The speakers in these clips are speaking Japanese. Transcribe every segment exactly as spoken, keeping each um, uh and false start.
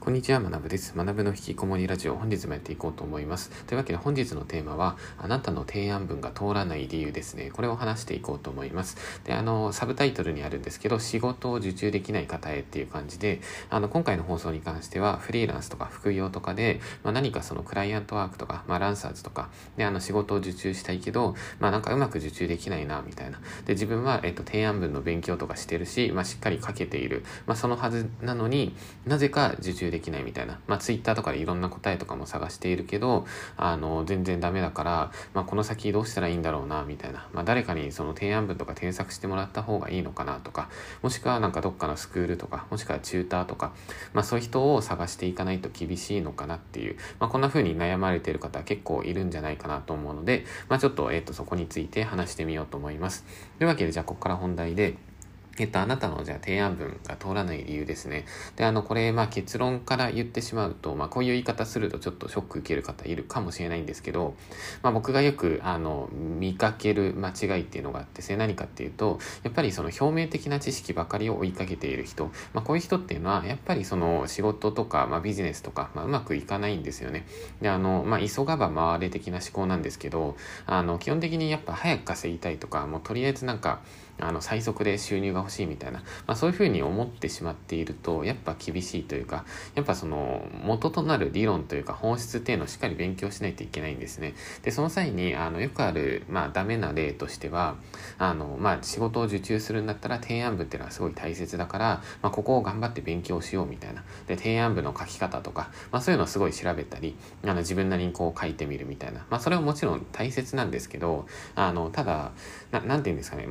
こんにちは、まなぶです。まなぶの引きこもりラジオ、本日もやっていこうと思います。というわけで本日のテーマは、あなたの提案文が通らない理由ですね。これを話していこうと思います。で、あの、サブタイトルにあるんですけど、仕事を受注できない方へっていう感じで、あの、今回の放送に関しては、フリーランスとか副業とかで、まあ、何かそのクライアントワークとか、まあ、ランサーズとかで、あの、仕事を受注したいけど、まあ、なんかうまく受注できないな、みたいな。で、自分は、えっと、提案文の勉強とかしてるし、まあ、しっかり書けている。まあ、そのはずなのになぜか受注できないみたいな、まあ、ツイッターとかでいろんな答えとかも探しているけど、あの全然ダメだから、まあ、この先どうしたらいいんだろうなみたいな、まあ、誰かにその提案文とか添削してもらった方がいいのかなとか、もしくはなんかどっかのスクールとか、もしくはチューターとか、まあ、そういう人を探していかないと厳しいのかなっていう、まあ、こんな風に悩まれている方結構いるんじゃないかなと思うので、まあ、ちょっと、えっとそこについて話してみようと思います。というわけで、じゃあここから本題で、えっと、あなたのじゃあ提案文が通らない理由ですね。で、あの、これ、まあ結論から言ってしまうと、まあこういう言い方するとちょっとショック受ける方いるかもしれないんですけど、まあ僕がよく、あの、見かける間違いっていうのがあってですね、何かっていうと、やっぱりその表面的な知識ばかりを追いかけている人、まあこういう人っていうのは、やっぱりその仕事とか、まあビジネスとか、まあうまくいかないんですよね。で、あの、まあ急がば回れ的な思考なんですけど、あの、基本的にやっぱ早く稼ぎたいとか、もうとりあえずなんか、あの最速で収入が欲しいみたいな、まあ、そういうふうに思ってしまっていると、やっぱ厳しいというか、やっぱその元となる理論というか本質っていうのをしっかり勉強しないといけないんですね。で、その際にあのよくある、まあ、ダメな例としては、あの、まあ、仕事を受注するんだったら提案文っていうのはすごい大切だから、まあ、ここを頑張って勉強しようみたいな。で、提案文の書き方とか、まあ、そういうのをすごい調べたり、あの自分なりにこう書いてみるみたいな、まあ、それはもちろん大切なんですけど、あのただ な, なんていうんですかね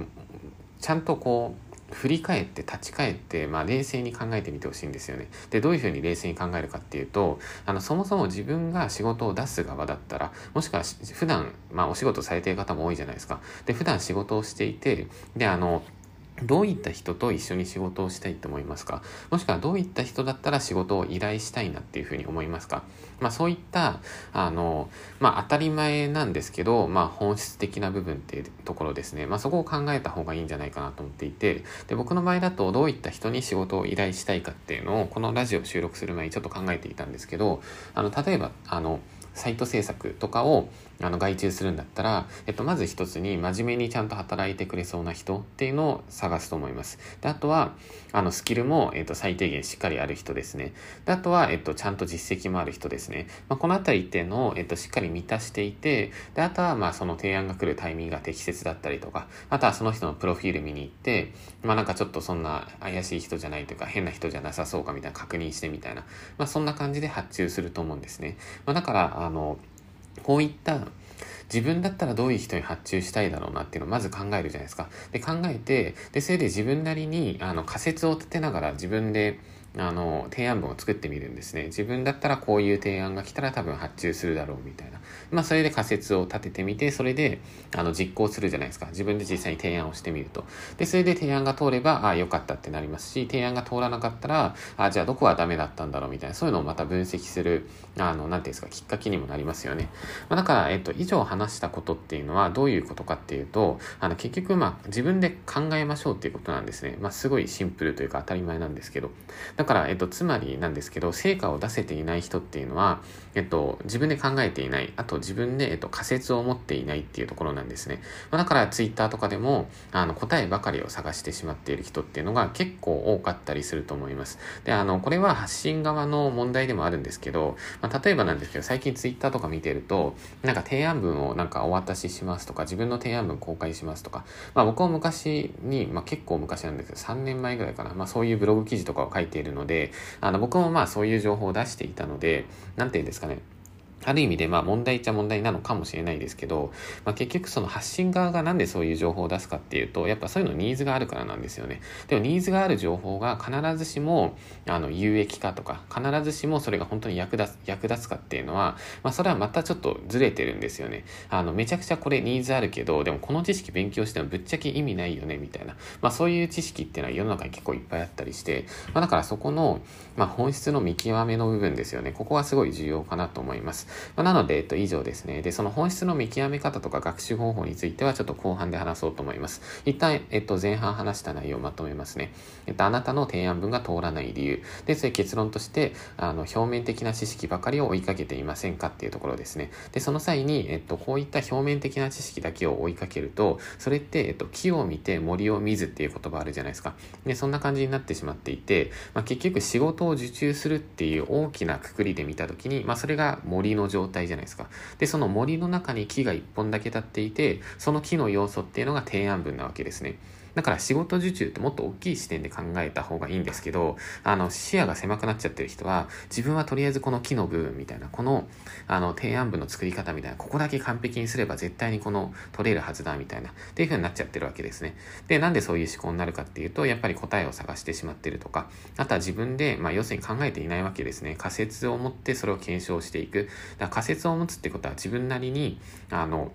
ちゃんとこう振り返って立ち返って、まあ、冷静に考えてみてほしいんですよね。で、どういうふうに冷静に考えるかっていうと、あのそもそも自分が仕事を出す側だったら、もしくは普段、まあ、お仕事されている方も多いじゃないですか。で、普段仕事をしていて、で、あのどういった人と一緒に仕事をしたいと思いますか？もしくはどういった人だったら仕事を依頼したいなっていうふうに思いますか？まあそういった、あの、まあ当たり前なんですけど、まあ本質的な部分っていうところですね。まあそこを考えた方がいいんじゃないかなと思っていて、で、僕の場合だとどういった人に仕事を依頼したいかっていうのを、このラジオ収録する前にちょっと考えていたんですけど、あの、例えば、あの、サイト制作とかをあの外注するんだったら、えっと、まず一つに真面目にちゃんと働いてくれそうな人っていうのを探すと思います。で、あとは、あのスキルも、えっと、最低限しっかりある人ですね。で、あとは、えっと、ちゃんと実績もある人ですね。まあ、このあたりっていうのを、えっと、しっかり満たしていて、で、あとは、まあ、その提案が来るタイミングが適切だったりとか、あとはその人のプロフィール見に行って、まあ、なんかちょっとそんな怪しい人じゃないというか、変な人じゃなさそうかみたいな確認してみたいな、まあ、そんな感じで発注すると思うんですね。まあ、だから、あのこういった自分だったらどういう人に発注したいだろうなっていうのをまず考えるじゃないですか。で、考えて、で、それで自分なりにあの仮説を立てながら自分であの提案文を作ってみるんですね。自分だったらこういう提案が来たら多分発注するだろうみたいな、まあそれで仮説を立ててみて、それであの実行するじゃないですか。自分で実際に提案をしてみると、で、それで提案が通ればああよかったってなりますし、提案が通らなかったらああじゃあどこはダメだったんだろうみたいな、そういうのをまた分析するあのなんていうんですかきっかけにもなりますよね。まあ、だからえっと以上話したことっていうのはどういうことかっていうと、あの結局まあ自分で考えましょうっていうことなんですね。まあすごいシンプルというか当たり前なんですけど。だから、えっと、つまりなんですけど、成果を出せていない人っていうのは、えっと、自分で考えていない、あと自分で、えっと、仮説を持っていないっていうところなんですね。まあ、だから、ツイッターとかでも、あの、答えばかりを探してしまっている人っていうのが結構多かったりすると思います。で、あの、これは発信側の問題でもあるんですけど、まあ、例えばなんですけど、最近ツイッターとか見てると、なんか提案文をなんかお渡ししますとか、自分の提案文公開しますとか、まあ僕は昔に、まあ結構昔なんですけど、さんねんまえぐらいかな、まあそういうブログ記事とかを書いているので、あの僕もまあそういう情報を出していたので、なんていうんですかね、ある意味でまあ問題っちゃ問題なのかもしれないですけど、まあ、結局その発信側がなんでそういう情報を出すかっていうと、やっぱそういうのニーズがあるからなんですよね。でもニーズがある情報が必ずしもあの有益かとか、必ずしもそれが本当に役立つ、役立つかっていうのは、まあ、それはまたちょっとずれてるんですよね。あのめちゃくちゃこれニーズあるけど、でもこの知識勉強してもぶっちゃけ意味ないよねみたいな、まあ、そういう知識っていうのは世の中に結構いっぱいあったりして、まあ、だからそこの、まあ、本質の見極めの部分ですよね。ここはすごい重要かなと思います。まあ、なので、えっと、以上ですね。で、その本質の見極め方とか学習方法についてはちょっと後半で話そうと思います。一旦、えっと、前半話した内容をまとめますね。えっと、あなたの提案文が通らない理由。で、それ結論として、あの、表面的な知識ばかりを追いかけていませんかっていうところですね。で、その際に、えっと、こういった表面的な知識だけを追いかけると、それって、えっと、木を見て森を見ずっていう言葉あるじゃないですか。で、そんな感じになってしまっていて、まあ、結局仕事を受注するっていう大きな括りで見たときに、まあ、それが森の状態じゃないですか。で、その森の中に木がいっぽんだけ立っていて、その木の要素っていうのが提案文なわけですね。だから仕事受注ってもっと大きい視点で考えた方がいいんですけど、あの視野が狭くなっちゃってる人は、自分はとりあえずこの木の部分みたいな、この、あの提案文の作り方みたいな、ここだけ完璧にすれば絶対にこの取れるはずだみたいな、っていう風になっちゃってるわけですね。で、なんでそういう思考になるかっていうと、やっぱり答えを探してしまってるとか、あとは自分で、まあ、要するに考えていないわけですね。仮説を持ってそれを検証していく。だから仮説を持つってことは自分なりに、あの、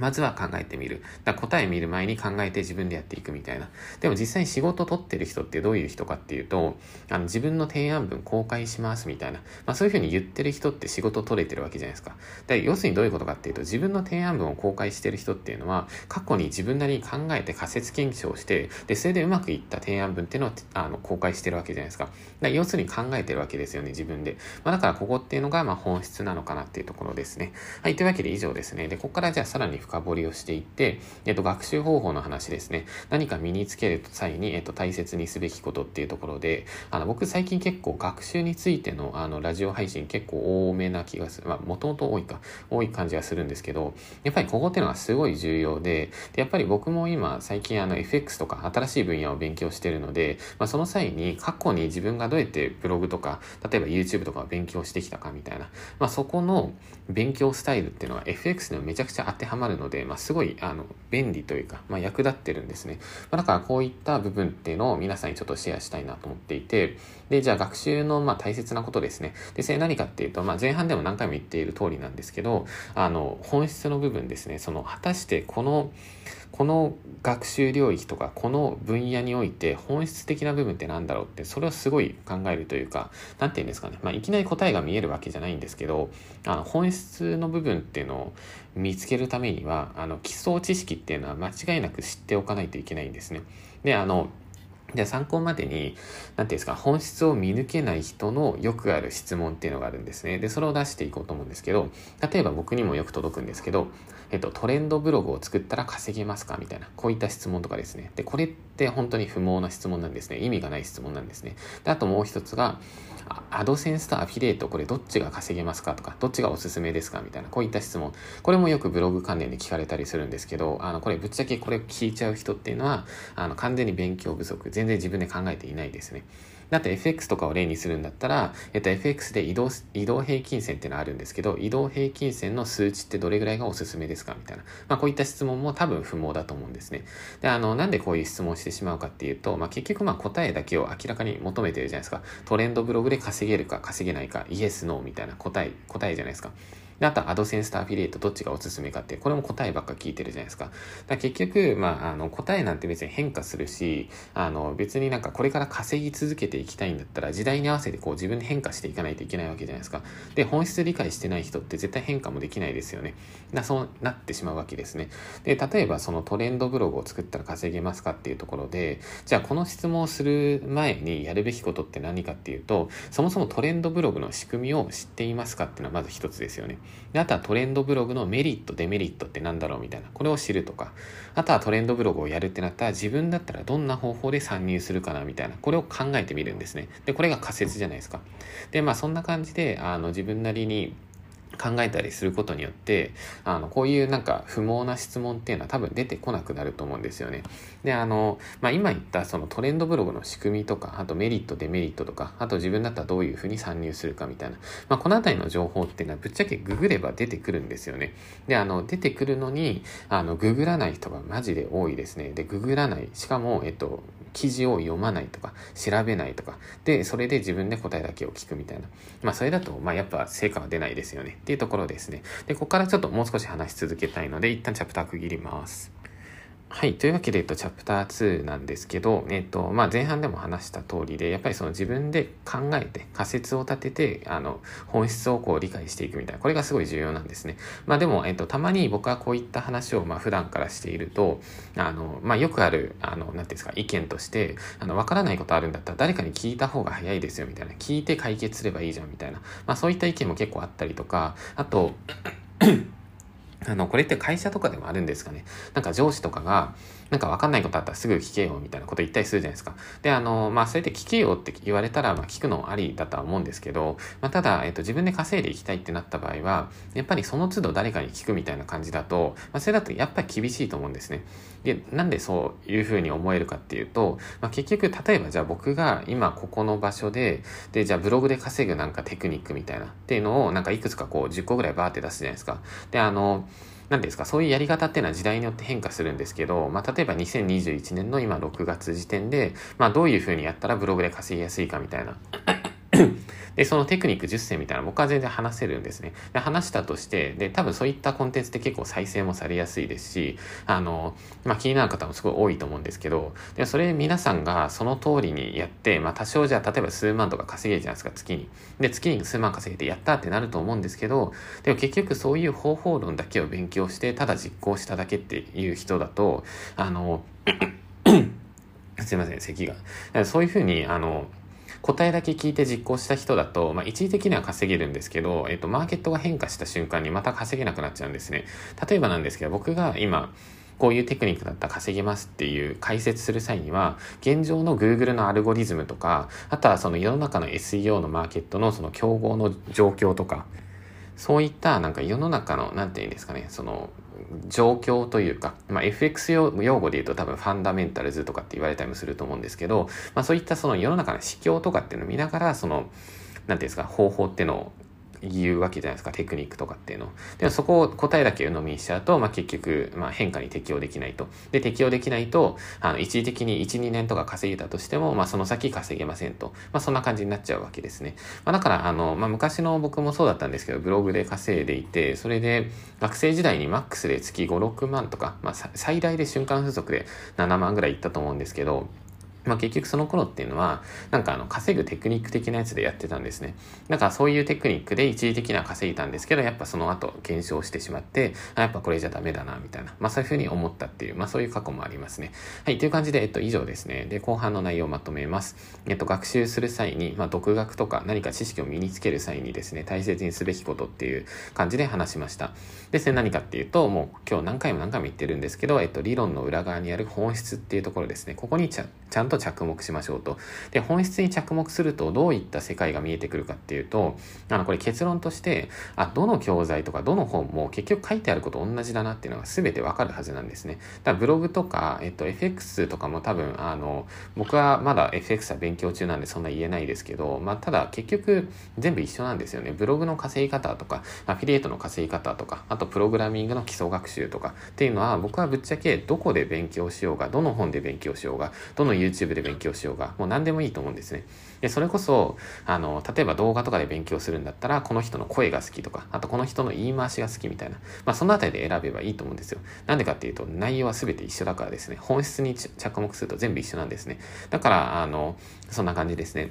まずは考えてみる。だ答え見る前に考えて自分でやっていくみたいな。でも実際に仕事取ってる人ってどういう人かっていうと、あの自分の提案文公開しますみたいな。まあそういうふうに言ってる人って仕事取れてるわけじゃないですか。で、要するにどういうことかっていうと、自分の提案文を公開してる人っていうのは、過去に自分なりに考えて仮説検証して、で、それでうまくいった提案文っていうのをあの公開してるわけじゃないですか。だ要するに考えてるわけですよね、自分で。まあだからここっていうのがまあ本質なのかなっていうところですね。はい、というわけで以上ですね。で、ここからじゃあさらに深掘りをしていって、えっと、学習方法の話ですね。何か身につける際に、えっと、大切にすべきことっていうところで、あの僕最近結構学習についての、あのラジオ配信結構多めな気がする。まあもともと多いか多い感じがするんですけど、やっぱりここっていうのがすごい重要 で, でやっぱり僕も今最近あの エフエックス とか新しい分野を勉強しているので、まあ、その際に過去に自分がどうやってブログとか例えば YouTube とかを勉強してきたかみたいな、まあ、そこの勉強スタイルっていうのは エフエックス にもめちゃくちゃ当てはまるので、まあ、すごいあの便利というか、まあ、役立ってるんですね。まあ、だからこういった部分っていうのを皆さんにちょっとシェアしたいなと思っていて、で、じゃあ学習のまあ大切なことですね。で、それ何かっていうと、まあ、前半でも何回も言っている通りなんですけど、あの本質の部分ですね。その果たしてこのこの学習領域とかこの分野において本質的な部分ってなんだろうって、それをすごい考えるというか、なんていうんですかね、まあ、いきなり答えが見えるわけじゃないんですけど、あの本質の部分っていうのを見つけるためには、あの基礎知識っていうのは間違いなく知っておかないといけないんですね。で、あのじゃあ参考までに、なんていうんですか、本質を見抜けない人のよくある質問っていうのがあるんですね。で、それを出していこうと思うんですけど、例えば僕にもよく届くんですけど、えっと、トレンドブログを作ったら稼げますかみたいな、こういった質問とかですね。で、これって本当に不毛な質問なんですね。意味がない質問なんですね。で、あともう一つが、アドセンスとアフィリエイト、これどっちが稼げますかとか、どっちがおすすめですかみたいな、こういった質問。これもよくブログ関連で聞かれたりするんですけど、あの、これぶっちゃけこれ聞いちゃう人っていうのは、あの、完全に勉強不足、全然自分で考えていないですね。だって エフエックス とかを例にするんだったら、えっと、エフエックス で移動、移動平均線っていうのがあるんですけど、移動平均線の数値ってどれぐらいがおすすめですかみたいな。まあ、こういった質問も多分不毛だと思うんですね。で、あの、なんでこういう質問をしてしまうかっていうと、まあ、結局まあ答えだけを明らかに求めてるじゃないですか。トレンドブログで稼げるか稼げないか、イエス、ノーみたいな答え、答えじゃないですか。で、あとはアドセンスとアフィリエイトどっちがおすすめかって、これも答えばっか聞いてるじゃないですか。だから結局、まあ、あの、答えなんて別に変化するし、あの、別になんかこれから稼ぎ続けていきたいんだったら、時代に合わせてこう自分で変化していかないといけないわけじゃないですか。で、本質理解してない人って絶対変化もできないですよね。だそうなってしまうわけですね。で、例えばそのトレンドブログを作ったら稼げますかっていうところで、じゃあこの質問をする前にやるべきことって何かっていうと、そもそもトレンドブログの仕組みを知っていますかっていうのはまず一つですよね。で、あとはトレンドブログのメリットデメリットってなんだろうみたいな、これを知るとか、あとはトレンドブログをやるってなったら、自分だったらどんな方法で参入するかなみたいな、これを考えてみるんですね。で、これが仮説じゃないですか。で、まあそんな感じで、あの自分なりに考えたりすることによって、あのこういうなんか不毛な質問っていうのは多分出てこなくなると思うんですよね。で、あの、まあ、今言ったそのトレンドブログの仕組みとか、あとメリットデメリットとか、あと自分だったらどういうふうに参入するかみたいな、まあ、このあたりの情報っていうのはぶっちゃけググれば出てくるんですよね。で、あの出てくるのに、あのググらない人がマジで多いですね。で、ググらない、しかもえっと記事を読まないとか、調べないとか、で、それで自分で答えだけを聞くみたいな。まあ、それだと、まあ、やっぱ成果は出ないですよね。っていうところですね。で、ここからちょっともう少し話し続けたいので、一旦チャプター区切ります。はい。というわけで、えっと、チャプターツーなんですけど、えっと、まあ、前半でも話した通りで、やっぱりその自分で考えて、仮説を立てて、あの、本質をこう理解していくみたいな、これがすごい重要なんですね。まあ、でも、えっと、たまに僕はこういった話を、まあ、普段からしていると、あの、まあ、よくある、あの、なんていうんですか、意見として、あの、わからないことあるんだったら、誰かに聞いた方が早いですよ、みたいな。聞いて解決すればいいじゃん、みたいな。まあ、そういった意見も結構あったりとか、あと、あの、これって会社とかでもあるんですかね。なんか上司とかが、なんか分かんないことあったらすぐ聞けよみたいなこと言ったりするじゃないですか。で、あの、まあ、それで聞けよって言われたら、まあ、聞くのありだとは思うんですけど、まあ、ただ、えっと、自分で稼いでいきたいってなった場合は、やっぱりその都度誰かに聞くみたいな感じだと、まあ、それだとやっぱり厳しいと思うんですね。で、なんでそういうふうに思えるかっていうと、まあ、結局、例えばじゃあ僕が今ここの場所で、で、じゃあブログで稼ぐなんかテクニックみたいなっていうのを、なんかいくつかこうじゅっこぐらいバーって出すじゃないですか。で、あの、なんですか、そういうやり方っていうのは時代によって変化するんですけど、まあ、例えばにせんにじゅういちねんの今ろくがつ時点で、まあ、どういうふうにやったらブログで稼ぎやすいかみたいなで、そのテクニックじゅっせんみたいな僕は全然話せるんですね。で、話したとして、で、多分そういったコンテンツって結構再生もされやすいですし、あの、まあ、気になる方もすごい多いと思うんですけど、で、それ皆さんがその通りにやって、まあ、多少じゃあ例えば数万とか稼げるじゃないですか、月に。で、月に数万稼げてやったってなると思うんですけど、でも結局そういう方法論だけを勉強して、ただ実行しただけっていう人だと、あの、すいません、咳が。そういうふうに、あの、答えだけ聞いて実行した人だと、まあ、一時的には稼げるんですけど、えっと、マーケットが変化した瞬間にまた稼げなくなっちゃうんですね。例えばなんですけど、僕が今、こういうテクニックだったら稼げますっていう解説する際には、現状の Google のアルゴリズムとか、あとはその世の中の エスイーオー のマーケットのその競合の状況とか、そういったなんか世の中の、なんていうんですかね、その、状況というか、まあ、エフエックス 用語で言うと多分ファンダメンタルズとかって言われたりもすると思うんですけど、まあ、そういったその世の中の市況とかっていうのを見ながら、その、なんていうんですか、方法っていうのを言うわけじゃないですか、テクニックとかっていうの。でもそこを答えだけ鵜呑みにしちゃうと、まあ、結局、まあ、変化に適応できないと。で、適応できないと、あの、一時的にいち、にねんとか稼げたとしても、まあ、その先稼げませんと。まあ、そんな感じになっちゃうわけですね。まあ、だから、あの、まあ、昔の僕もそうだったんですけど、ブログで稼いでいて、それで、学生時代にマックスで月ご、ろくまんとか、まあ、最大で瞬間風速でななまんぐらいいったと思うんですけど、まあ結局その頃っていうのは、なんかあの稼ぐテクニック的なやつでやってたんですね。だからそういうテクニックで一時的には稼いだんですけど、やっぱその後検証してしまって、あ、やっぱこれじゃダメだな、みたいな。まあそういうふうに思ったっていう、まあそういう過去もありますね。はい、という感じで、えっと以上ですね。で、後半の内容をまとめます。えっと学習する際に、まあ独学とか何か知識を身につける際にですね、大切にすべきことっていう感じで話しました。ですね、何かっていうと、もう今日何回も何回も言ってるんですけど、えっと理論の裏側にある本質っていうところですね。ここにちゃ、ちゃんと着目しましょうと。で、本質に着目するとどういった世界が見えてくるかっていうと、あのこれ結論として、あ、どの教材とかどの本も結局書いてあること同じだなっていうのが全てわかるはずなんですね。だからブログとか、えっと エフエックス とかも多分あの僕はまだ エフエックス は勉強中なんでそんな言えないですけど、まあただ結局全部一緒なんですよね。ブログの稼ぎ方とか、アフィリエイトの稼ぎ方とか、あとプログラミングの基礎学習とかっていうのは僕はぶっちゃけどこで勉強しようが、どの本で勉強しようが、どの YouTubeで勉強しようが、もう何でもいいと思うんですね。で、それこそあの例えば動画とかで勉強するんだったら、この人の声が好きとか、あとこの人の言い回しが好きみたいな、まあそのあたりで選べばいいと思うんですよ。なんでかっていうと、内容は全て一緒だからですね。本質に着目すると全部一緒なんですね。だからあのそんな感じですね。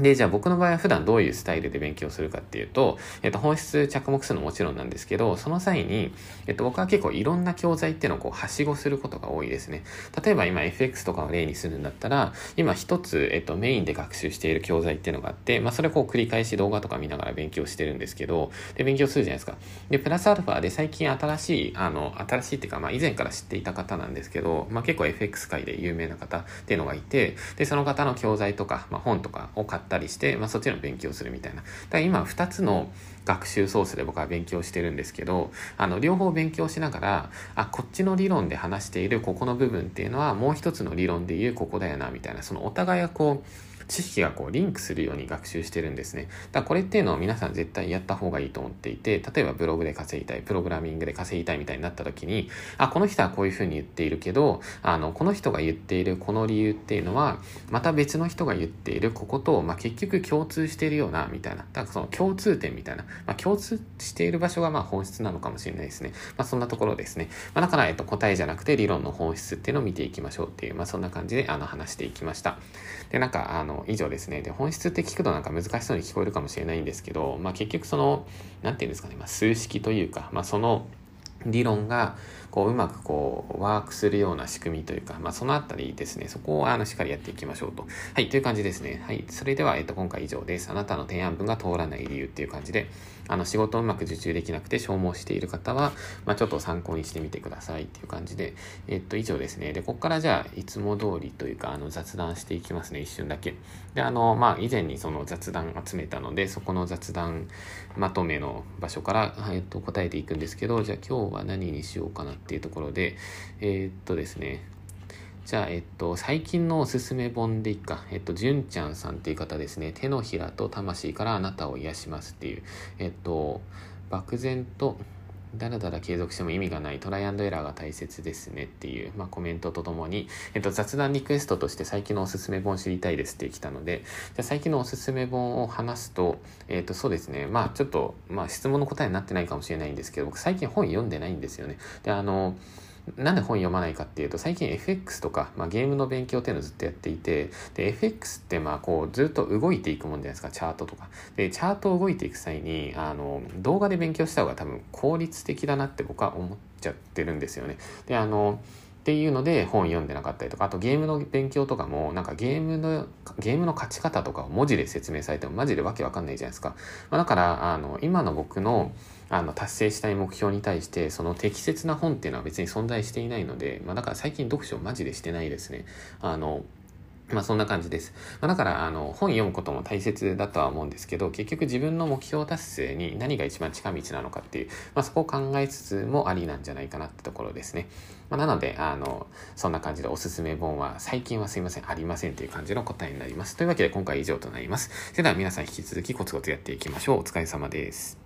で、じゃあ僕の場合は普段どういうスタイルで勉強するかっていうと、えっと、本質着目するのももちろんなんですけど、その際に、えっと、僕は結構いろんな教材っていうのをこう、はしごすることが多いですね。例えば今 エフエックス とかを例にするんだったら、今一つ、えっと、メインで学習している教材っていうのがあって、まあ、それをこう繰り返し動画とか見ながら勉強してるんですけど、で、勉強するじゃないですか。で、プラスアルファで最近新しい、あの、新しいっていうか、まあ、以前から知っていた方なんですけど、まあ、結構 エフエックス 界で有名な方っていうのがいて、で、その方の教材とか、まあ、本とかを買って、あったりして、まあ、そっちの勉強するみたいな。だから今ふたつの学習ソースで僕は勉強してるんですけど、あの両方勉強しながら、あ、こっちの理論で話しているここの部分っていうのはもう一つの理論で言うここだよなみたいな、そのお互いがこう知識がこうリンクするように学習してるんですね。だからこれっていうのを皆さん絶対やった方がいいと思っていて、例えばブログで稼ぎたい、プログラミングで稼ぎたいみたいになった時に、あ、この人はこういうふうに言っているけど、あのこの人が言っているこの理由っていうのはまた別の人が言っているここと、まあ、結局共通しているようなみたいな、だからその共通点みたいな、まあ、共通している場所がまあ本質なのかもしれないですね。まあ、そんなところですね。まあ、だから、えっと、答えじゃなくて理論の本質っていうのを見ていきましょうっていう、まあ、そんな感じであの話していきました。で、なんかあの以上ですね。で、本質って聞くとなんか難しそうに聞こえるかもしれないんですけど、まあ、結局そのなんていうんですかね、まあ、数式というか、まあ、その理論がこううまくこうワークするような仕組みというか、まあ、そのあたりですね、そこをあのしっかりやっていきましょうと、はい、という感じですね。はい、それでは、えっと、今回以上です。あなたの提案文が通らない理由っていう感じで、あの仕事をうまく受注できなくて消耗している方は、まあ、ちょっと参考にしてみてくださいっていう感じで、えっと、以上ですね。で、ここからじゃあいつも通りというかあの雑談していきますね、一瞬だけ。で、あの、まあ、以前にその雑談集めたので、そこの雑談まとめの場所から、えっと、答えていくんですけど、じゃあ今日は何にしようかなっていうところで、えー、っとですねじゃあ、えっと、最近のおすすめ本でいいか、えっと、じゅんちゃんさんっていう方ですね、手のひらと魂からあなたを癒しますっていう、えっと、漠然とだらだら継続しても意味がない、トライアンドエラーが大切ですねっていう、まあ、コメントとともに、えっと、雑談リクエストとして最近のおすすめ本知りたいですって来たので、じゃ最近のおすすめ本を話すと、えっと、そうですね、まあちょっと、まあ、質問の答えになってないかもしれないんですけど、僕最近本読んでないんですよね。で、あのなんで本読まないかっていうと、最近 エフエックス とか、まあ、ゲームの勉強っていうのをずっとやっていて、で エフエックス ってまあこうずっと動いていくもんじゃないですか、チャートとかで。チャートを動いていく際にあの動画で勉強した方が多分効率的だなって僕は思っちゃってるんですよね。で、あのっていうので本読んでなかったりとか、あとゲームの勉強とかもなんかゲームのゲームの勝ち方とかを文字で説明されてもマジでわけわかんないじゃないですか。まあ、だからあの今の僕のあの達成したい目標に対してその適切な本っていうのは別に存在していないので、まあ、だから最近読書をマジでしてないですね。あのまあそんな感じです。まあ、だからあの本読むことも大切だとは思うんですけど、結局自分の目標達成に何が一番近道なのかっていう、まあ、そこを考えつつもありなんじゃないかなってところですね。まあ、なのであのそんな感じでおすすめ本は最近はすいませんありませんという感じの答えになります。というわけで今回以上となります。それでは皆さん引き続きコツコツやっていきましょう。お疲れ様です。